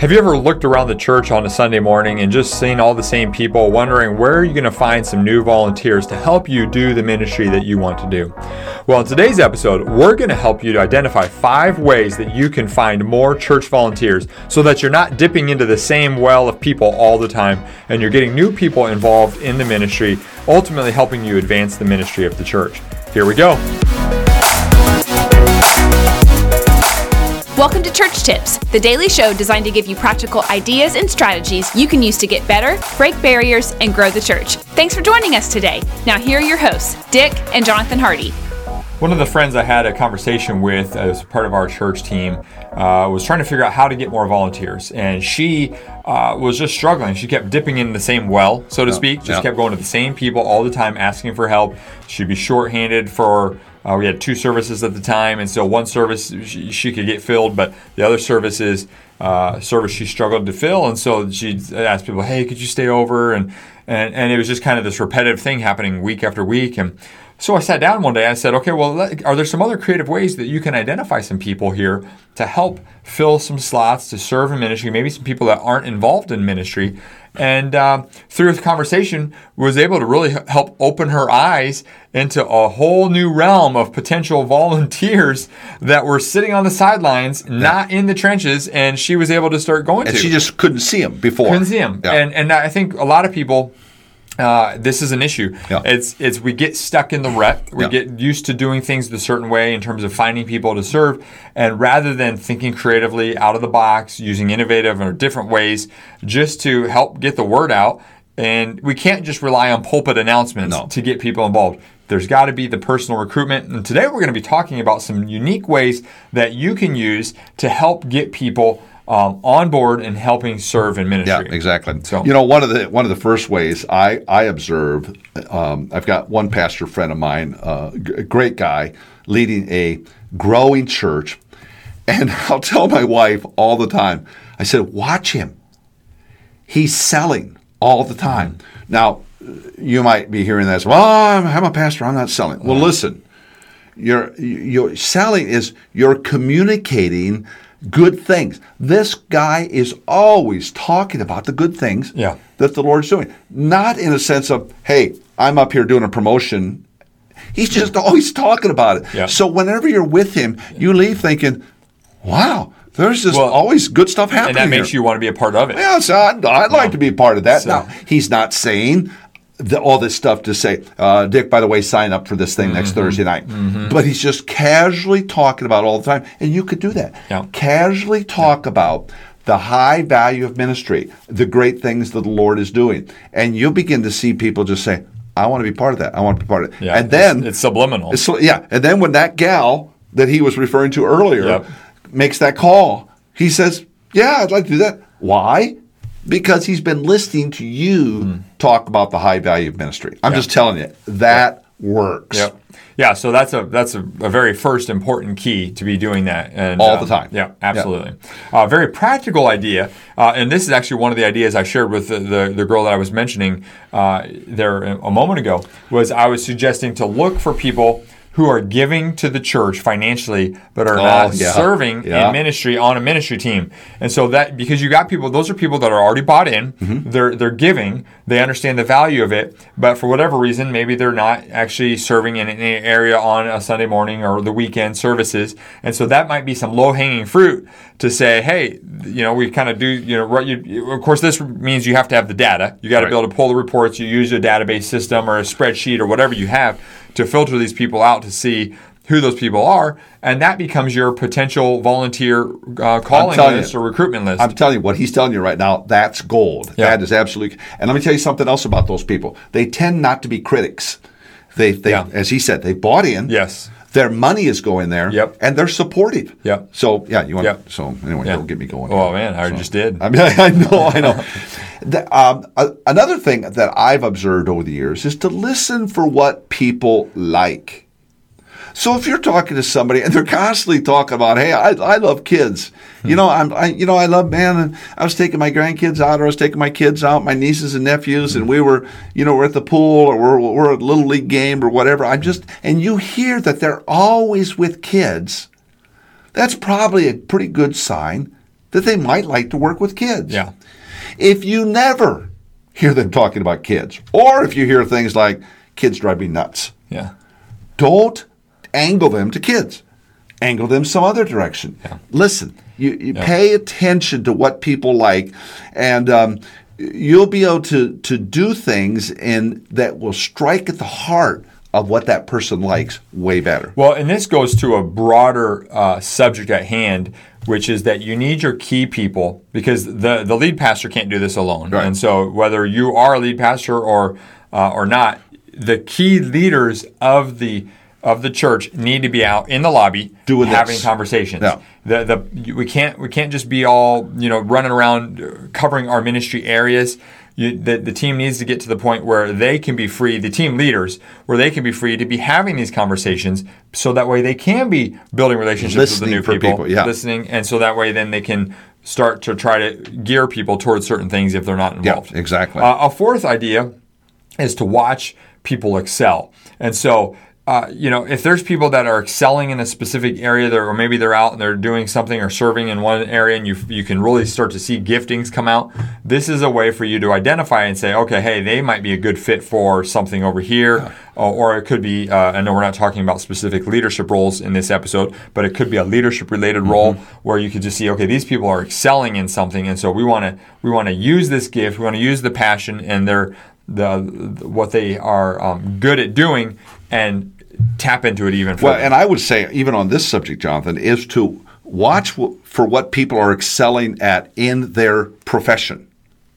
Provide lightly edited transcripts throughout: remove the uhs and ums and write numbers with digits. Have you ever looked around the church on a Sunday morning and just seen all the same people, wondering where are you going to find some new volunteers to help you do the ministry that you want to do? Well, in today's episode, we're going to help you to identify 5 ways that you can find more church volunteers so that you're not dipping into the same well of people all the time and you're getting new people involved in the ministry, ultimately helping you advance the ministry of the church. Here we go. Welcome to Church Tips, the daily show designed to give you practical ideas and strategies you can use to get better, break barriers, and grow the church. Thanks for joining us today. Now here are your hosts, Dick and Jonathan Hardy. One of the friends I had a conversation with as part of our church team was trying to figure out how to get more volunteers. And she was just struggling. She kept dipping in the same well, so to speak. Just kept going to the same people all the time, asking for help. She'd be shorthanded for... we had 2 services at the time, and so one service she could get filled, but the other service she struggled to fill, and so she asked people, hey, could you stay over? And it was just kind of this repetitive thing happening week after week. And so I sat down one day, I said, okay, well, are there some other creative ways that you can identify some people here to help fill some slots, to serve in ministry, maybe some people that aren't involved in ministry? And through the conversation, was able to really help open her eyes into a whole new realm of potential volunteers that were sitting on the sidelines, not in the trenches, and she was able to start going And she just couldn't see them before. Yeah. And I think a lot of people... this is an issue. It's we get stuck in the rut. We get used to doing things a certain way in terms of finding people to serve. And rather than thinking creatively out of the box, using innovative or different ways just to help get the word out, and we can't just rely on pulpit announcements to get people involved. There's got to be the personal recruitment. And today we're going to be talking about some unique ways that you can use to help get people on board and helping serve in ministry. Yeah, exactly. So, you know, one of the first ways I observe, I've got one pastor friend of mine, a great guy, leading a growing church, and I'll tell my wife all the time, I said, watch him. He's selling all the time. Now, you might be hearing that, well, I'm a pastor, I'm not selling. Well, listen, your selling is you're communicating good things. This guy is always talking about the good things that the Lord's doing. Not in a sense of, hey, I'm up here doing a promotion. He's just always talking about it. Yeah. So whenever you're with him, you leave thinking, wow, there's just always good stuff happening. And that makes you want to be a part of it. Yes, I'd like to be a part of that. So. Now, he's not saying all this stuff to say, Dick, by the way, sign up for this thing next Thursday night. But he's just casually talking about all the time. And you could do that. Yeah. Casually talk about the high value of ministry, the great things that the Lord is doing. And you'll begin to see people just say, I want to be part of that. I want to be part of it. Yeah, and then it's subliminal. And then when that gal that he was referring to earlier makes that call, he says, yeah, I'd like to do that. Why? Because he's been listening to you talk about the high value of ministry. I'm just telling you, that works. Yeah, so that's a very first important key to be doing that. And, all the time. Yeah, absolutely. Very practical idea, and this is actually one of the ideas I shared with the girl that I was mentioning there a moment ago, was I was suggesting to look for people who are giving to the church financially, but are not serving in ministry on a ministry team. And so that, because you got people, those are people that are already bought in, they're giving, they understand the value of it, but for whatever reason, maybe they're not actually serving in an area on a Sunday morning or the weekend services. And so that might be some low-hanging fruit to say, hey, you know, we kind of do, you know, of course, this means you have to have the data. You got to be able to pull the reports. You use a database system or a spreadsheet or whatever you have to filter these people out to see who those people are, and that becomes your potential volunteer calling list or recruitment list. I'm telling you, what he's telling you right now, that's gold. Yeah. That is absolutely. And let me tell you something else about those people. They tend not to be critics. They as he said, they bought in. Yes. Their money is going there, and they're supportive. Yep. So, you want so anyway, don't get me going. Oh, man, I just did. I mean, I know. Another thing that I've observed over the years is to listen for what people like. So if you're talking to somebody and they're constantly talking about, hey, I love kids. You know, I love, man, I was taking my grandkids out, or I was taking my kids out, my nieces and nephews, and we were, you know, we're at the pool, or we're at a Little League game or whatever. And you hear that they're always with kids. That's probably a pretty good sign that they might like to work with kids. Yeah. If you never hear them talking about kids, or if you hear things like, kids drive me nuts, yeah, don't angle them to kids. Angle them some other direction. Yeah. Listen, you pay attention to what people like, and you'll be able to do things that will strike at the heart of what that person likes way better. Well, and this goes to a broader subject at hand, which is that you need your key people, because the lead pastor can't do this alone. Right. And so whether you are a lead pastor or not, the key leaders of the church need to be out in the lobby having conversations. Yeah. We can't just be all running around covering our ministry areas. The team needs to get to the point where they can be free, the team leaders, where they can be free to be having these conversations, so that way they can be building relationships with the new people. Yeah. Listening, and so that way then they can start to try to gear people towards certain things if they're not involved. Yeah, exactly. A fourth idea is to watch people excel. And so if there's people that are excelling in a specific area, or maybe they're out and they're doing something or serving in one area, and you can really start to see giftings come out, this is a way for you to identify and say, okay, hey, they might be a good fit for something over here. Yeah. Or it could be, I know we're not talking about specific leadership roles in this episode, but it could be a leadership-related role where you could just see, okay, these people are excelling in something, and so we want to use this gift, we want to use the passion and what they are good at doing and tap into it even further. Well, and I would say, even on this subject, Jonathan, is to watch for what people are excelling at in their profession,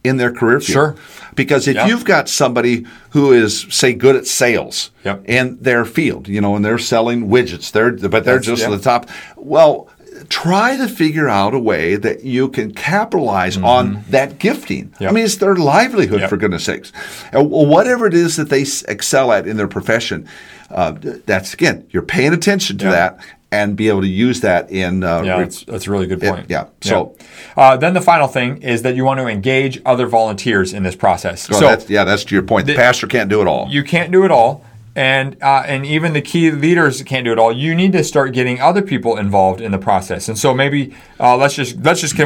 in their career field. Sure. Because if you've got somebody who is, say, good at sales in their field, and they're selling widgets, they're just at the top, well, try to figure out a way that you can capitalize on that gifting. Yep. I mean, it's their livelihood, for goodness sakes. Whatever it is that they excel at in their profession, that's, again, you're paying attention to that and be able to use that in... that's a really good point. So then the final thing is that you want to engage other volunteers in this process. Well, so that's to your point. The pastor can't do it all. You can't do it all. And even the key leaders can't do it all. You need to start getting other people involved in the process. And so maybe can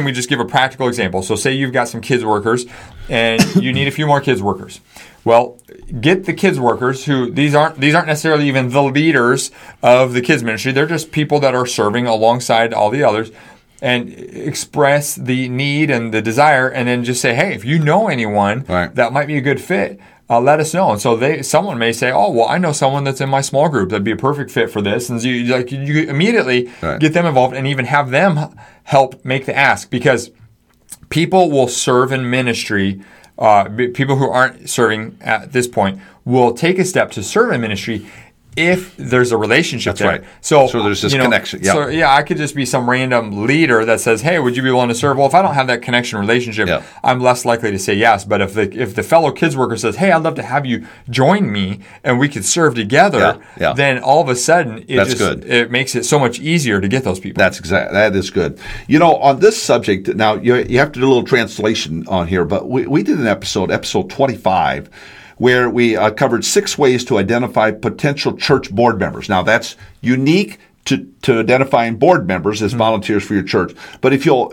we just give a practical example? So say you've got some kids workers and you need a few more kids workers. Well, get the kids workers who these aren't necessarily even the leaders of the kids ministry. They're just people that are serving alongside all the others, and express the need and the desire, and then just say, hey, if you know anyone that might be a good fit, let us know. And so someone may say, oh, well, I know someone that's in my small group that'd be a perfect fit for this. And so you immediately get them involved and even have them help make the ask, because people will serve in ministry. People who aren't serving at this point will take a step to serve in ministry if there's a relationship there. That's right. So there's this connection. Yeah. So, I could just be some random leader that says, hey, would you be willing to serve? Well, if I don't have that connection relationship, I'm less likely to say yes. But if the fellow kids worker says, hey, I'd love to have you join me and we could serve together, then all of a sudden it makes it so much easier to get those people. That is good. On this subject, now you have to do a little translation on here, but we did an episode 25, where we covered 6 ways to identify potential church board members. Now, that's unique to identifying board members as volunteers for your church. But if you'll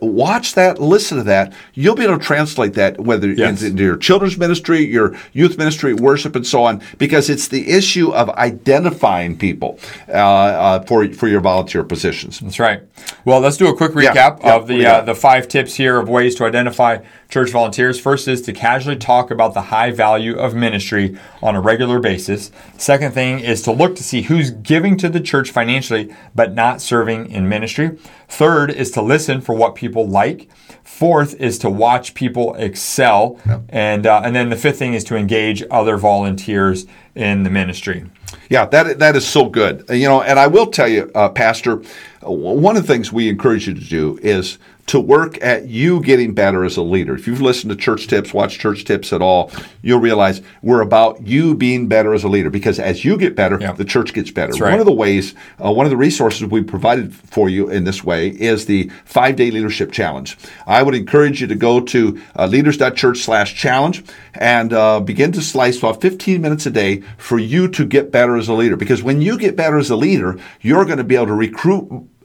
watch that, listen to that, you'll be able to translate that, whether into your children's ministry, your youth ministry, worship, and so on, because it's the issue of identifying people for your volunteer positions. That's right. Well, let's do a quick recap of the 5 tips here of ways to identify church volunteers. First is to casually talk about the high value of ministry on a regular basis. Second thing is to look to see who's giving to the church financially, but not serving in ministry. Third is to listen for what people like. Fourth is to watch people excel. Yep. And then the 5th thing is to engage other volunteers in the ministry. Yeah, that is so good. And I will tell you, Pastor, one of the things we encourage you to do is to work at you getting better as a leader. If you've listened to Church Tips, watched Church Tips at all, you'll realize we're about you being better as a leader, because as you get better, the church gets better. Right. One of the resources we provided for you in this way is the 5-day leadership challenge. I would encourage you to go to leaders.church/challenge and begin to slice off 15 minutes a day for you to get better as a leader. Because when you get better as a leader, you're going to be able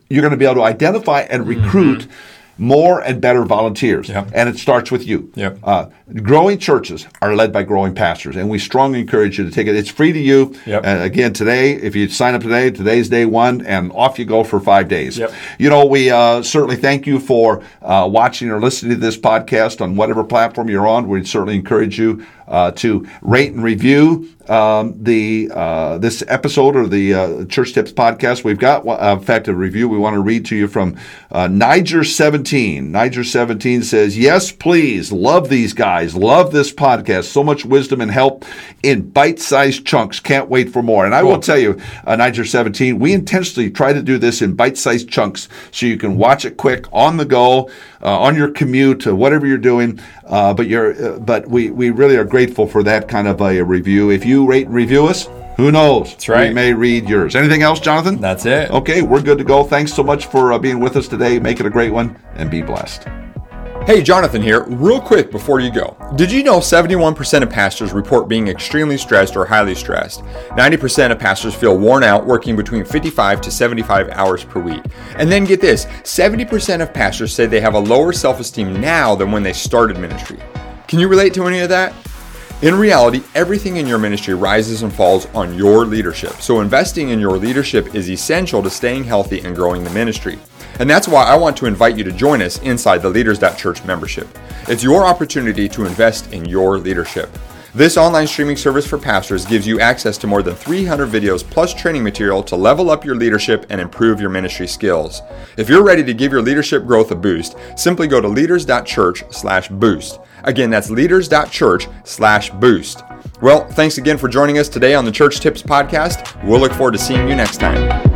to identify and recruit more and better volunteers. Yep. And it starts with you. Yep. Growing churches are led by growing pastors, and we strongly encourage you to take it. It's free to you. Yep. Again, today, if you sign up today, today's day one, and off you go for 5 days. Yep. You know, we certainly thank you for watching or listening to this podcast on whatever platform you're on. We'd certainly encourage you to rate and review this episode or the Church Tips podcast. We've got, in fact, a review we want to read to you from Niger17. Niger17 says, "Yes, please. Love these guys. Love this podcast. So much wisdom and help in bite-sized chunks. Can't wait for more." And I will tell you, Niger17, we intentionally try to do this in bite-sized chunks so you can watch it quick, on the go, on your commute, whatever you're doing. But we really are grateful for that kind of a review. If you rate and review us, who knows? That's right. We may read yours. Anything else, Jonathan? That's it. Okay, we're good to go. Thanks so much for being with us today. Make it a great one and be blessed. Hey, Jonathan here. Real quick before you go. Did you know 71% of pastors report being extremely stressed or highly stressed? 90% of pastors feel worn out working between 55 to 75 hours per week. And then get this, 70% of pastors say they have a lower self-esteem now than when they started ministry. Can you relate to any of that? In reality, everything in your ministry rises and falls on your leadership. So investing in your leadership is essential to staying healthy and growing the ministry. And that's why I want to invite you to join us inside the leaders.church membership. It's your opportunity to invest in your leadership. This online streaming service for pastors gives you access to more than 300 videos plus training material to level up your leadership and improve your ministry skills. If you're ready to give your leadership growth a boost, simply go to leaders.church/boost. Again, that's leaders.church/boost. Well, thanks again for joining us today on the Church Tips Podcast. We'll look forward to seeing you next time.